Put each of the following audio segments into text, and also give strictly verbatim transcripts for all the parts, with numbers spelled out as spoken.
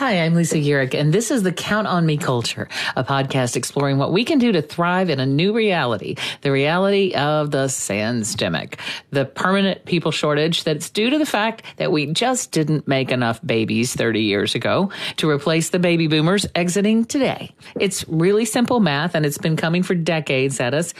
Hi, I'm Lisa Uhrik, and this is the Count on Me Culture, a podcast exploring what we can do to thrive in a new reality, the reality of the Sandsemic, the permanent people shortage that's due to the fact that we just didn't make enough babies thirty years ago to replace the baby boomers exiting today. It's really simple math, and it's been coming for decades at us,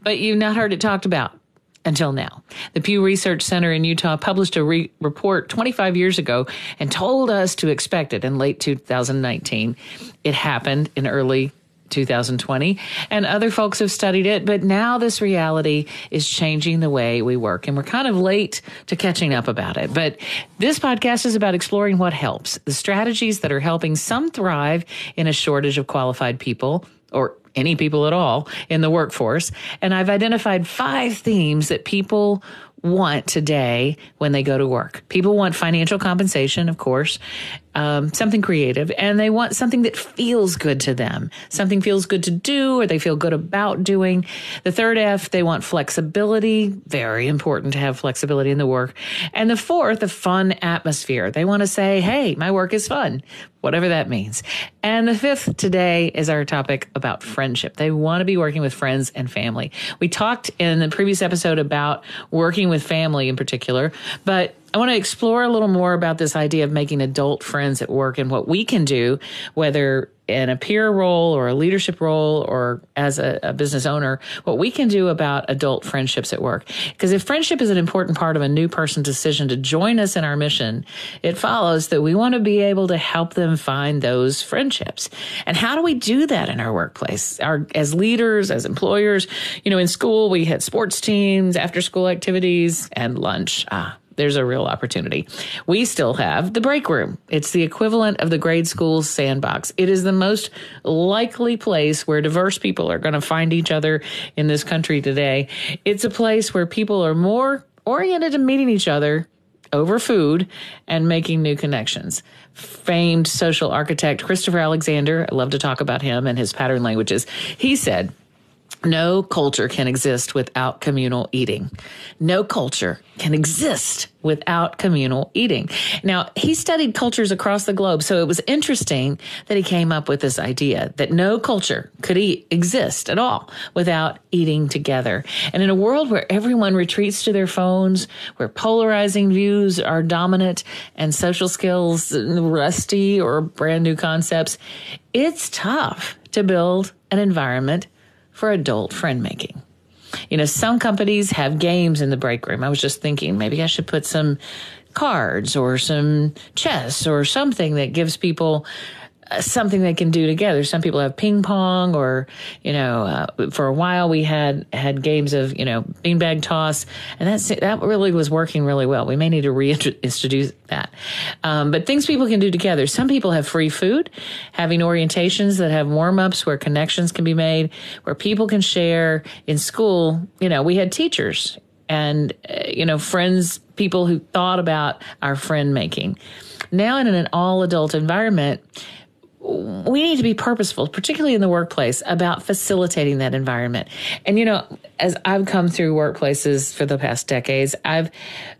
but you've not heard it talked about. Until now. The Pew Research Center in Utah published a re- report twenty-five years ago and told us to expect it in late two thousand nineteen. It happened in early two thousand twenty, and other folks have studied it, but now this reality is changing the way we work, and we're kind of late to catching up about it. But this podcast is about exploring what helps, the strategies that are helping some thrive in a shortage of qualified people, or any people at all, in the workforce. And I've identified five themes that people want today when they go to work. People want financial compensation, of course, um, something creative, and they want something that feels good to them, something feels good to do or they feel good about doing. The third F, they want flexibility, very important to have flexibility in the work. And the fourth, a fun atmosphere. They want to say, hey, my work is fun, whatever that means. And the fifth today is our topic about friendship. They want to be working with friends and family. We talked in the previous episode about working with with family in particular, but I want to explore a little more about this idea of making adult friends at work and what we can do, whether in a peer role or a leadership role or as a, a business owner, what we can do about adult friendships at work. Because if friendship is an important part of a new person's decision to join us in our mission, it follows that we want to be able to help them find those friendships. And how do we do that in our workplace? Our, as leaders, as employers, you know, in school, we had sports teams, after school activities, and lunch. Ah. There's a real opportunity. We still have the break room. It's the equivalent of the grade school's sandbox. It is the most likely place where diverse people are going to find each other in this country today. It's a place where people are more oriented to meeting each other over food and making new connections. Famed social architect Christopher Alexander, I love to talk about him and his pattern languages, he said, "No culture can exist without communal eating. No culture can exist without communal eating." Now, he studied cultures across the globe, so it was interesting that he came up with this idea that no culture could eat, exist at all without eating together. And in a world where everyone retreats to their phones, where polarizing views are dominant and social skills rusty or brand new concepts, it's tough to build an environment for adult friend making. You know, some companies have games in the break room. I was just thinking maybe I should put some cards or some chess or something that gives people something they can do together. Some people have ping pong, or, you know, uh, for a while we had, had games of, you know, beanbag toss, and that's, that really was working really well. We may need to reintroduce that. Um, but things people can do together. Some people have free food, having orientations that have warm-ups where connections can be made, where people can share. In school, you know, we had teachers and, uh, you know, friends, people who thought about our friend making. Now in an all-adult environment, we need to be purposeful, particularly in the workplace, about facilitating that environment. And, you know, as I've come through workplaces for the past decades, I've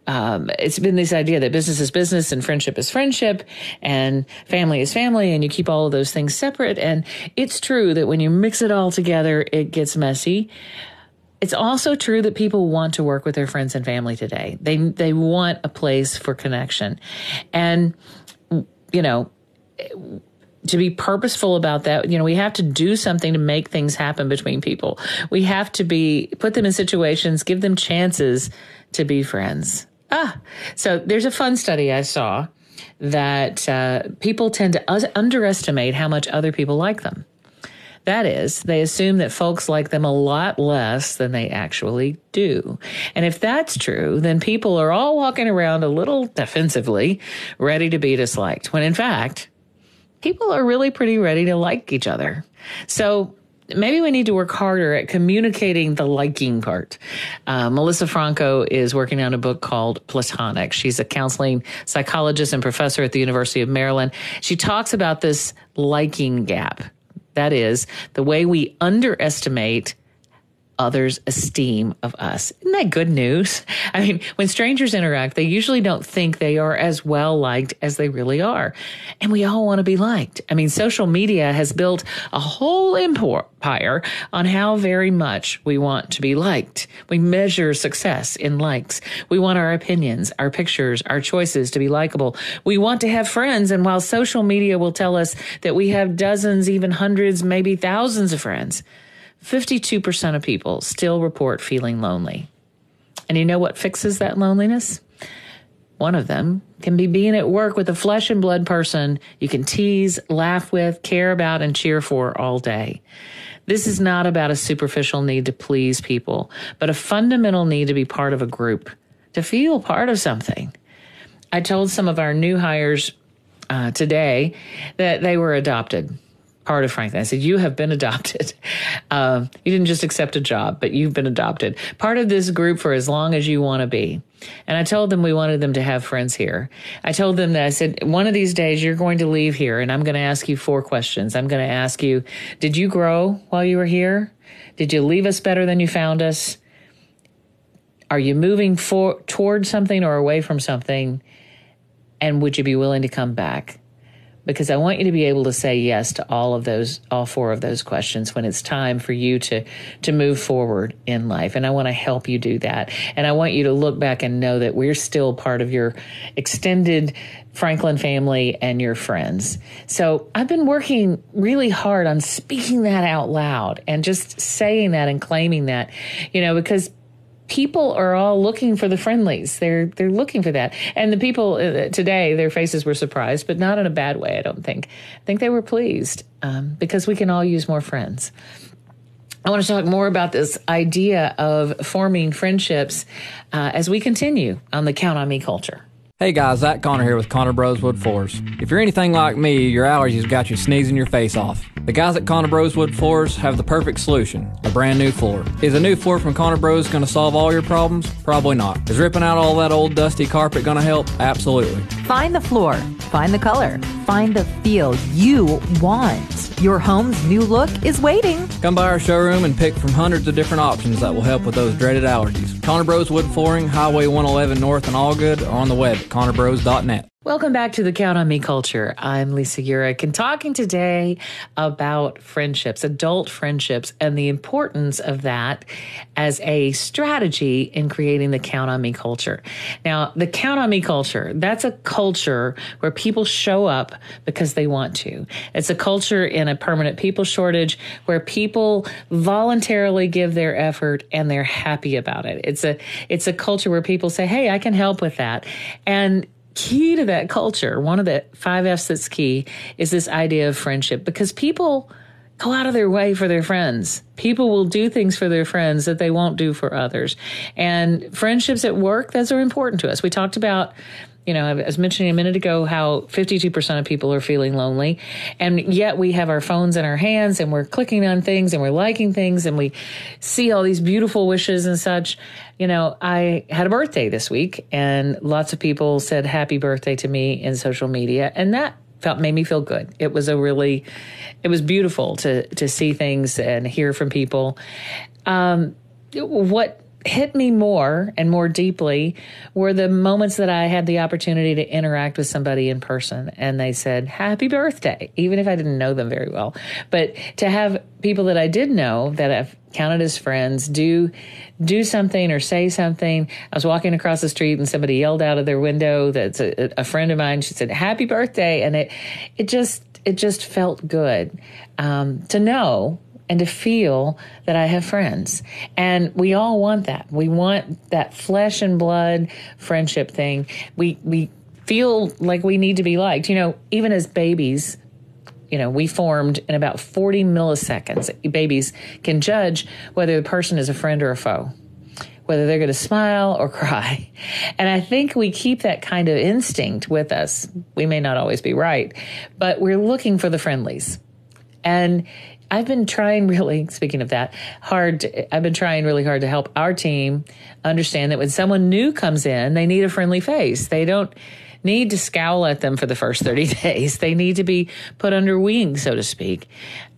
um, it's been this idea that business is business and friendship is friendship and family is family, and you keep all of those things separate. And it's true that when you mix it all together, it gets messy. It's also true that people want to work with their friends and family today. They they want a place for connection. And, you know, it, to be purposeful about that, you know, we have to do something to make things happen between people. We have to be, put them in situations, give them chances to be friends. Ah, so there's a fun study I saw that uh, people tend to us- underestimate how much other people like them. That is, they assume that folks like them a lot less than they actually do. And if that's true, then people are all walking around a little defensively, ready to be disliked, when in fact, people are really pretty ready to like each other. So maybe we need to work harder at communicating the liking part. Uh, Melissa Franco is working on a book called Platonic. She's a counseling psychologist and professor at the University of Maryland. She talks about this liking gap. That is, the way we underestimate others' esteem of us. Isn't that good news? I mean, when strangers interact, they usually don't think they are as well liked as they really are. And we all want to be liked. I mean, social media has built a whole empire on how very much we want to be liked. We measure success in likes. We want our opinions, our pictures, our choices to be likable. We want to have friends. And while social media will tell us that we have dozens, even hundreds, maybe thousands of friends, fifty-two percent of people still report feeling lonely. And you know what fixes that loneliness? One of them can be being at work with a flesh and blood person you can tease, laugh with, care about, and cheer for all day. This is not about a superficial need to please people, but a fundamental need to be part of a group, to feel part of something. I told some of our new hires uh, today that they were adopted. Part of Franklin. I said, you have been adopted. Uh, you didn't just accept a job, but you've been adopted. Part of this group for as long as you want to be. And I told them we wanted them to have friends here. I told them that I said, one of these days you're going to leave here and I'm going to ask you four questions. I'm going to ask you, did you grow while you were here? Did you leave us better than you found us? Are you moving for, toward something or away from something? And would you be willing to come back? Because I want you to be able to say yes to all of those, all four of those questions when it's time for you to, to move forward in life. And I want to help you do that. And I want you to look back and know that we're still part of your extended Franklin family and your friends. So I've been working really hard on speaking that out loud and just saying that and claiming that, you know, because people are all looking for the friendlies. They're they're looking for that. And the people today, their faces were surprised, but not in a bad way, I don't think. I think they were pleased um, because we can all use more friends. I want to talk more about this idea of forming friendships uh, as we continue on the Count on Me culture. Hey guys, Zach Conner here with Conner Bros Wood Floors. If you're anything like me, your allergies got you sneezing your face off. The guys at Conner Bros Wood Floors have the perfect solution, a brand new floor. Is a new floor from Conner Bros going to solve all your problems? Probably not. Is ripping out all that old dusty carpet going to help? Absolutely. Find the floor, find the color, find the feel you want. Your home's new look is waiting. Come by our showroom and pick from hundreds of different options that will help with those dreaded allergies. Conner Bros Wood Flooring, Highway one eleven North and Allgood, or on the web. Conner Bros dot net. Welcome back to the Count on Me Culture. I'm Lisa Uhrik and talking today about friendships, adult friendships, and the importance of that as a strategy in creating the Count on Me Culture. Now, the Count on Me Culture, that's a culture where people show up because they want to. It's a culture in a permanent people shortage where people voluntarily give their effort and they're happy about it. It's a, it's a culture where people say, hey, I can help with that. And key to that culture, one of the five F's that's key, is this idea of friendship, because people go out of their way for their friends. People will do things for their friends that they won't do for others. And friendships at work, those are important to us. We talked about, you know, I was mentioning a minute ago how fifty-two percent of people are feeling lonely, and yet we have our phones in our hands and we're clicking on things and we're liking things and we see all these beautiful wishes and such. You know, I had a birthday this week and lots of people said happy birthday to me in social media, and that felt made me feel good. It was a really, it was beautiful to to see things and hear from people. Um, what hit me more and more deeply were the moments that I had the opportunity to interact with somebody in person and they said, happy birthday, even if I didn't know them very well. But to have people that I did know that I've counted as friends do do something or say something. I was walking across the street and somebody yelled out of their window that's a, a friend of mine. She said, happy birthday. And it, it just, it just felt good um, to know and to feel that I have friends. And we all want that. We want that flesh and blood friendship thing. We we feel like we need to be liked. You know, even as babies, you know, we formed in about forty milliseconds. Babies can judge whether the person is a friend or a foe, whether they're going to smile or cry. And I think we keep that kind of instinct with us. We may not always be right, but we're looking for the friendlies. And I've been trying really, speaking of that, hard, to, I've been trying really hard to help our team understand that when someone new comes in, they need a friendly face. They don't need to scowl at them for the first thirty days. They need to be put under wing, so to speak.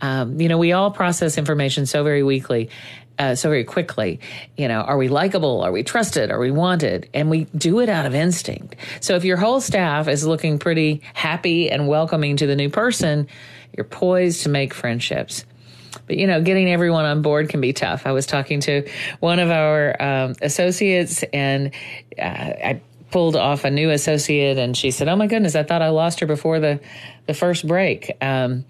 Um, you know, we all process information so very weakly, uh, so very quickly. You know, are we likable? Are we trusted? Are we wanted? And we do it out of instinct. So if your whole staff is looking pretty happy and welcoming to the new person, you're poised to make friendships. But, you know, getting everyone on board can be tough. I was talking to one of our um, associates, and uh, I pulled off a new associate, and she said, oh, my goodness, I thought I lost her before the, the first break. Um,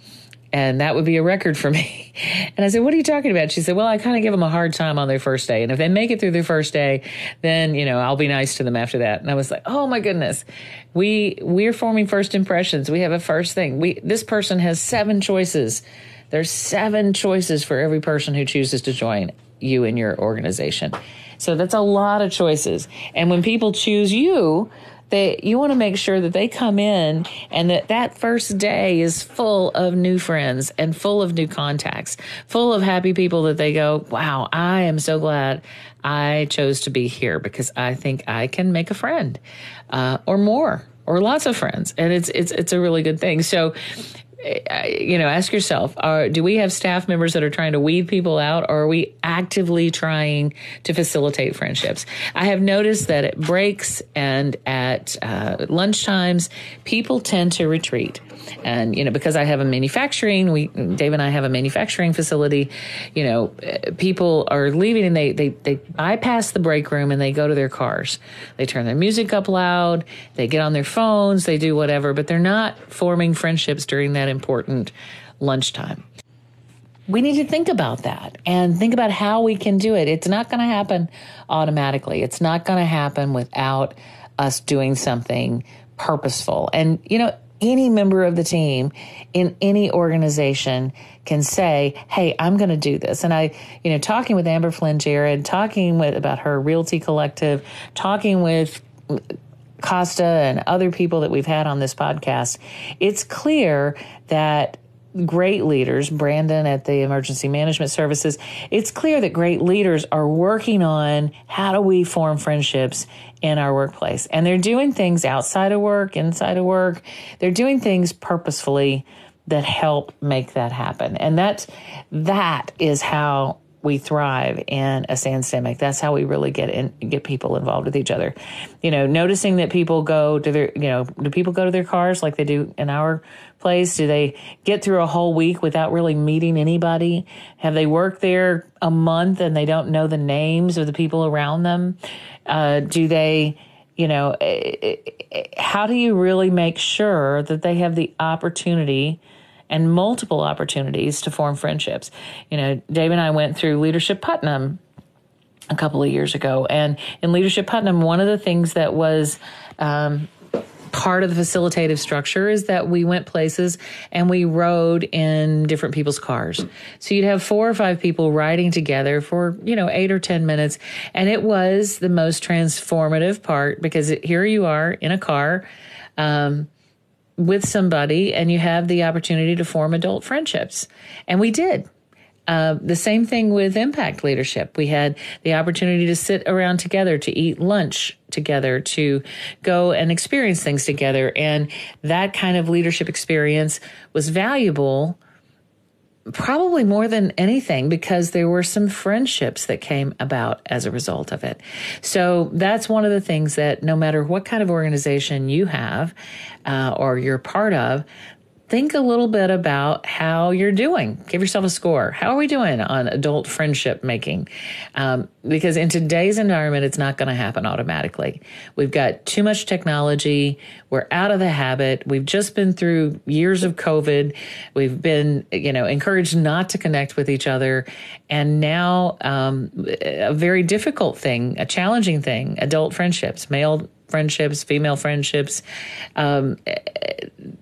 and that would be a record for me. And I said, what are you talking about? She said, well, I kind of give them a hard time on their first day. And if they make it through their first day, then, you know, I'll be nice to them after that. And I was like, oh, my goodness, we we're forming first impressions. We have a first thing. We this person has seven choices. There's seven choices for every person who chooses to join you in your organization. So that's a lot of choices. And when people choose you, they, you want to make sure that they come in and that that first day is full of new friends and full of new contacts, full of happy people that they go, wow, I am so glad I chose to be here because I think I can make a friend uh, or more or lots of friends. And it's it's it's a really good thing. So, you know, ask yourself, are, do we have staff members that are trying to weed people out, or are we actively trying to facilitate friendships? I have noticed that at breaks and at uh, lunchtimes, people tend to retreat. And, you know, because I have a manufacturing, we, Dave and I have a manufacturing facility, you know, people are leaving and they, they, they bypass the break room and they go to their cars. They turn their music up loud, they get on their phones, they do whatever, but they're not forming friendships during that important lunchtime. We need to think about that and think about how we can do it. It's not going to happen automatically. It's not going to happen without us doing something purposeful. And, you know, any member of the team in any organization can say, hey, I'm going to do this. And I, you know, talking with Amber Flynn Jared, talking with about her Realty Collective, talking with Costa and other people that we've had on this podcast, it's clear that great leaders, Brandon at the Emergency Management Services, it's clear that great leaders are working on how do we form friendships in our workplace. And they're doing things outside of work, inside of work. They're doing things purposefully that help make that happen. And that's, that is how we thrive in a Sandemic. That's how we really get in, get people involved with each other. You know, noticing that people go to their, you know, do people go to their cars like they do in our place? Do they get through a whole week without really meeting anybody? Have they worked there a month and they don't know the names of the people around them? Uh, do they, you know, how do you really make sure that they have the opportunity and multiple opportunities to form friendships? You know, Dave and I went through Leadership Putnam a couple of years ago. And in Leadership Putnam, one of the things that was um, part of the facilitative structure is that we went places and we rode in different people's cars. So you'd have four or five people riding together for, you know, eight or ten minutes. And it was the most transformative part because it, here you are in a car, um, with somebody, and you have the opportunity to form adult friendships. And we did. Uh, the same thing with Impact Leadership. We had the opportunity to sit around together, to eat lunch together, to go and experience things together. And that kind of leadership experience was valuable, probably more than anything, because there were some friendships that came about as a result of it. So that's one of the things that no matter what kind of organization you have uh, or you're part of, think a little bit about how you're doing. Give yourself a score. How are we doing on adult friendship making? Um, because in today's environment, it's not going to happen automatically. We've got too much technology. We're out of the habit. We've just been through years of COVID. We've been, you know, encouraged not to connect with each other. And now um, a very difficult thing, a challenging thing, adult friendships, male friendships, female friendships. Um,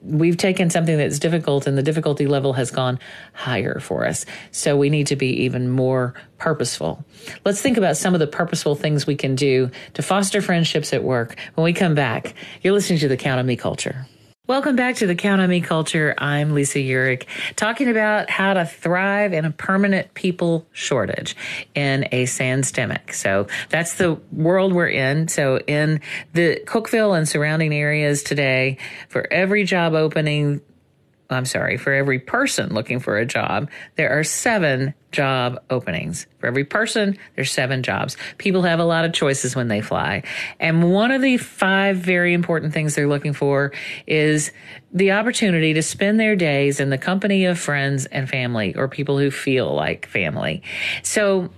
we've taken something that's difficult and the difficulty level has gone higher for us. So we need to be even more purposeful. Let's think about some of the purposeful things we can do to foster friendships at work. When we come back, you're listening to the Count on Me Culture. Welcome back to the Count on Me Culture. I'm Lisa Uhrik, talking about how to thrive in a permanent people shortage in a sandstemic. So that's the world we're in. So in the Cookeville and surrounding areas today, for every job opening, I'm sorry, for every person looking for a job, there are seven job openings. For every person, there's seven jobs. People have a lot of choices when they fly. And one of the five very important things they're looking for is the opportunity to spend their days in the company of friends and family, or people who feel like family. So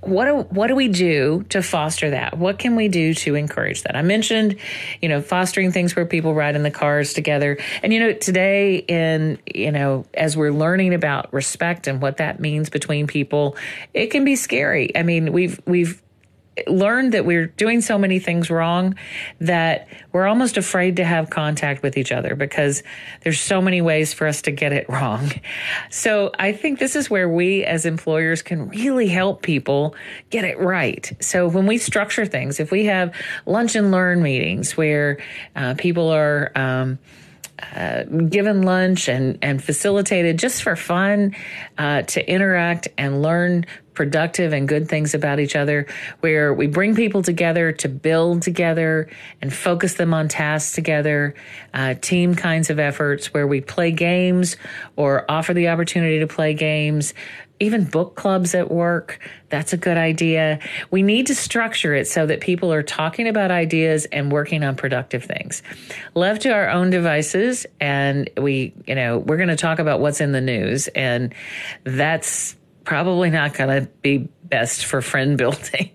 What do, what do we do to foster that? What can we do to encourage that? I mentioned, you know, fostering things where people ride in the cars together. And, you know, today in, you know, as we're learning about respect and what that means between people, it can be scary. I mean, we've, we've learned that we're doing so many things wrong that we're almost afraid to have contact with each other because there's so many ways for us to get it wrong. So I think this is where we as employers can really help people get it right. So when we structure things, if we have lunch and learn meetings where uh, people are um, Uh, given lunch and, and facilitated just for fun uh, to interact and learn productive and good things about each other, where we bring people together to build together and focus them on tasks together, uh, team kinds of efforts, where we play games or offer the opportunity to play games, even book clubs at work. That's a good idea. We need to structure it so that people are talking about ideas and working on productive things. Left to our own devices, and we, you know, we're going to talk about what's in the news, and that's probably not going to be best for friend building.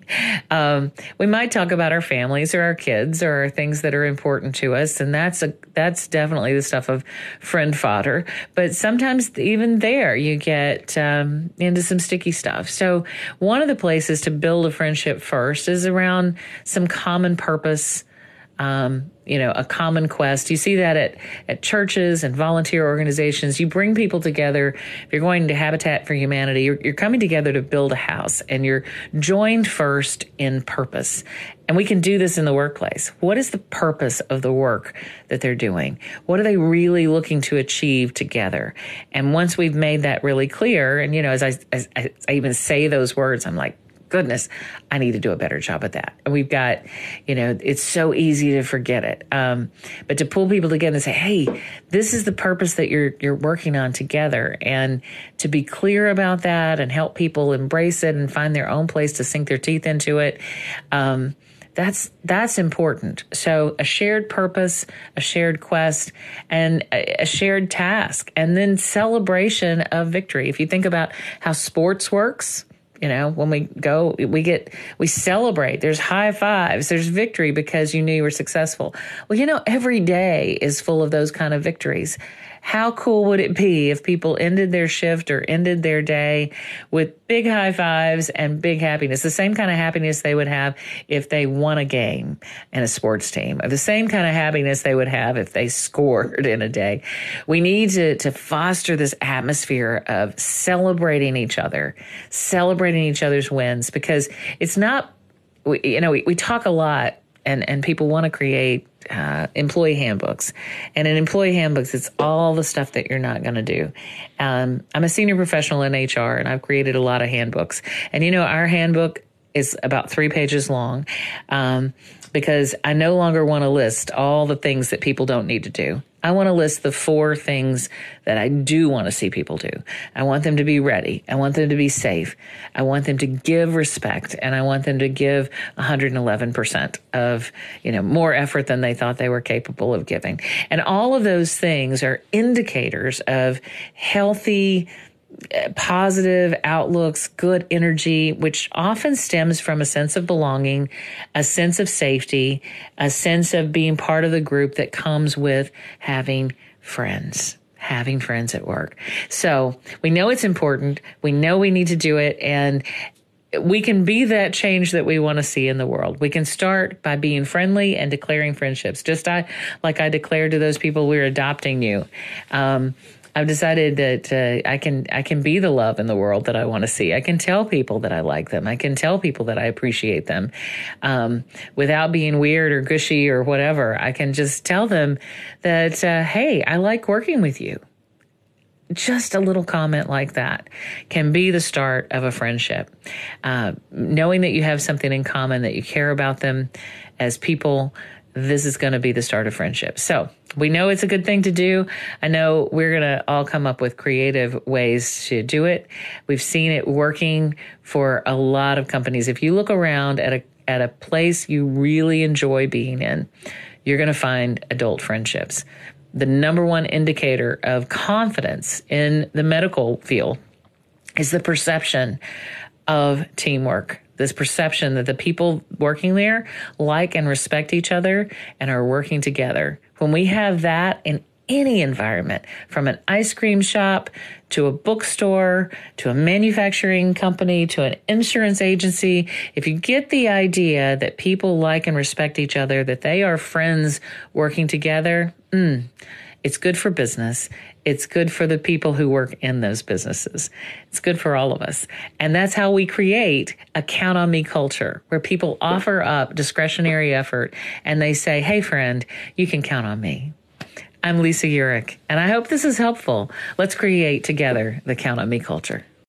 Um, we might talk about our families or our kids or our things that are important to us. And that's a, that's definitely the stuff of friend fodder. But sometimes even there you get um, into some sticky stuff. So one of the places to build a friendship first is around some common purpose, um, you know, a common quest. You see that at, at churches and volunteer organizations. You bring people together. If you're going to Habitat for Humanity, you're, you're coming together to build a house, and you're joined first in purpose. And we can do this in the workplace. What is the purpose of the work that they're doing? What are they really looking to achieve together? And once we've made that really clear, and, you know, as I, as, as I even say those words, I'm like, goodness, I need to do a better job at that. And we've got, you know, it's so easy to forget it. Um, but to pull people together and say, hey, this is the purpose that you're you're working on together, and to be clear about that and help people embrace it and find their own place to sink their teeth into it. Um, That's that's important. So a shared purpose, a shared quest, and a, a shared task, and then celebration of victory. If you think about how sports works, you know, when we go, we get, we celebrate. There's high fives. There's victory because you knew you were successful. Well, you know, every day is full of those kind of victories. How cool would it be if people ended their shift or ended their day with big high fives and big happiness, the same kind of happiness they would have if they won a game in a sports team, or the same kind of happiness they would have if they scored in a day. We need to, to foster this atmosphere of celebrating each other, celebrating each other's wins, because it's not, you know, we, we talk a lot and, and people want to create Uh, employee handbooks. And in employee handbooks, it's all the stuff that you're not going to do. Um, I'm a senior professional in H R, and I've created a lot of handbooks. And, you know, our handbook is about three pages long um, because I no longer want to list all the things that people don't need to do. I want to list the four things that I do want to see people do. I want them to be ready. I want them to be safe. I want them to give respect, and I want them to give one hundred eleven percent of, you know, more effort than they thought they were capable of giving. And all of those things are indicators of healthy, positive outlooks, good energy, which often stems from a sense of belonging, a sense of safety, a sense of being part of the group that comes with having friends, having friends at work. So we know it's important. We know we need to do it. And we can be that change that we want to see in the world. We can start by being friendly and declaring friendships. Just I, like I declared to those people, we're adopting you. Um, I've decided that uh, I can I can be the love in the world that I want to see. I can tell people that I like them. I can tell people that I appreciate them um, without being weird or gushy or whatever. I can just tell them that, uh, hey, I like working with you. Just a little comment like that can be the start of a friendship. Uh, knowing that you have something in common, that you care about them as people, this is going to be the start of friendship. So we know it's a good thing to do. I know we're going to all come up with creative ways to do it. We've seen it working for a lot of companies. If you look around at a at a place you really enjoy being in, you're going to find adult friendships. The number one indicator of confidence in the medical field is the perception of teamwork, this perception that the people working there like and respect each other and are working together. When we have that in any environment, from an ice cream shop to a bookstore to a manufacturing company to an insurance agency, if you get the idea that people like and respect each other, that they are friends working together, mm, it's good for business. It's good for the people who work in those businesses. It's good for all of us. And that's how we create a Count on Me culture, where people offer up discretionary effort and they say, hey, friend, you can count on me. I'm Lisa Uhrik, and I hope this is helpful. Let's create together the Count on Me culture.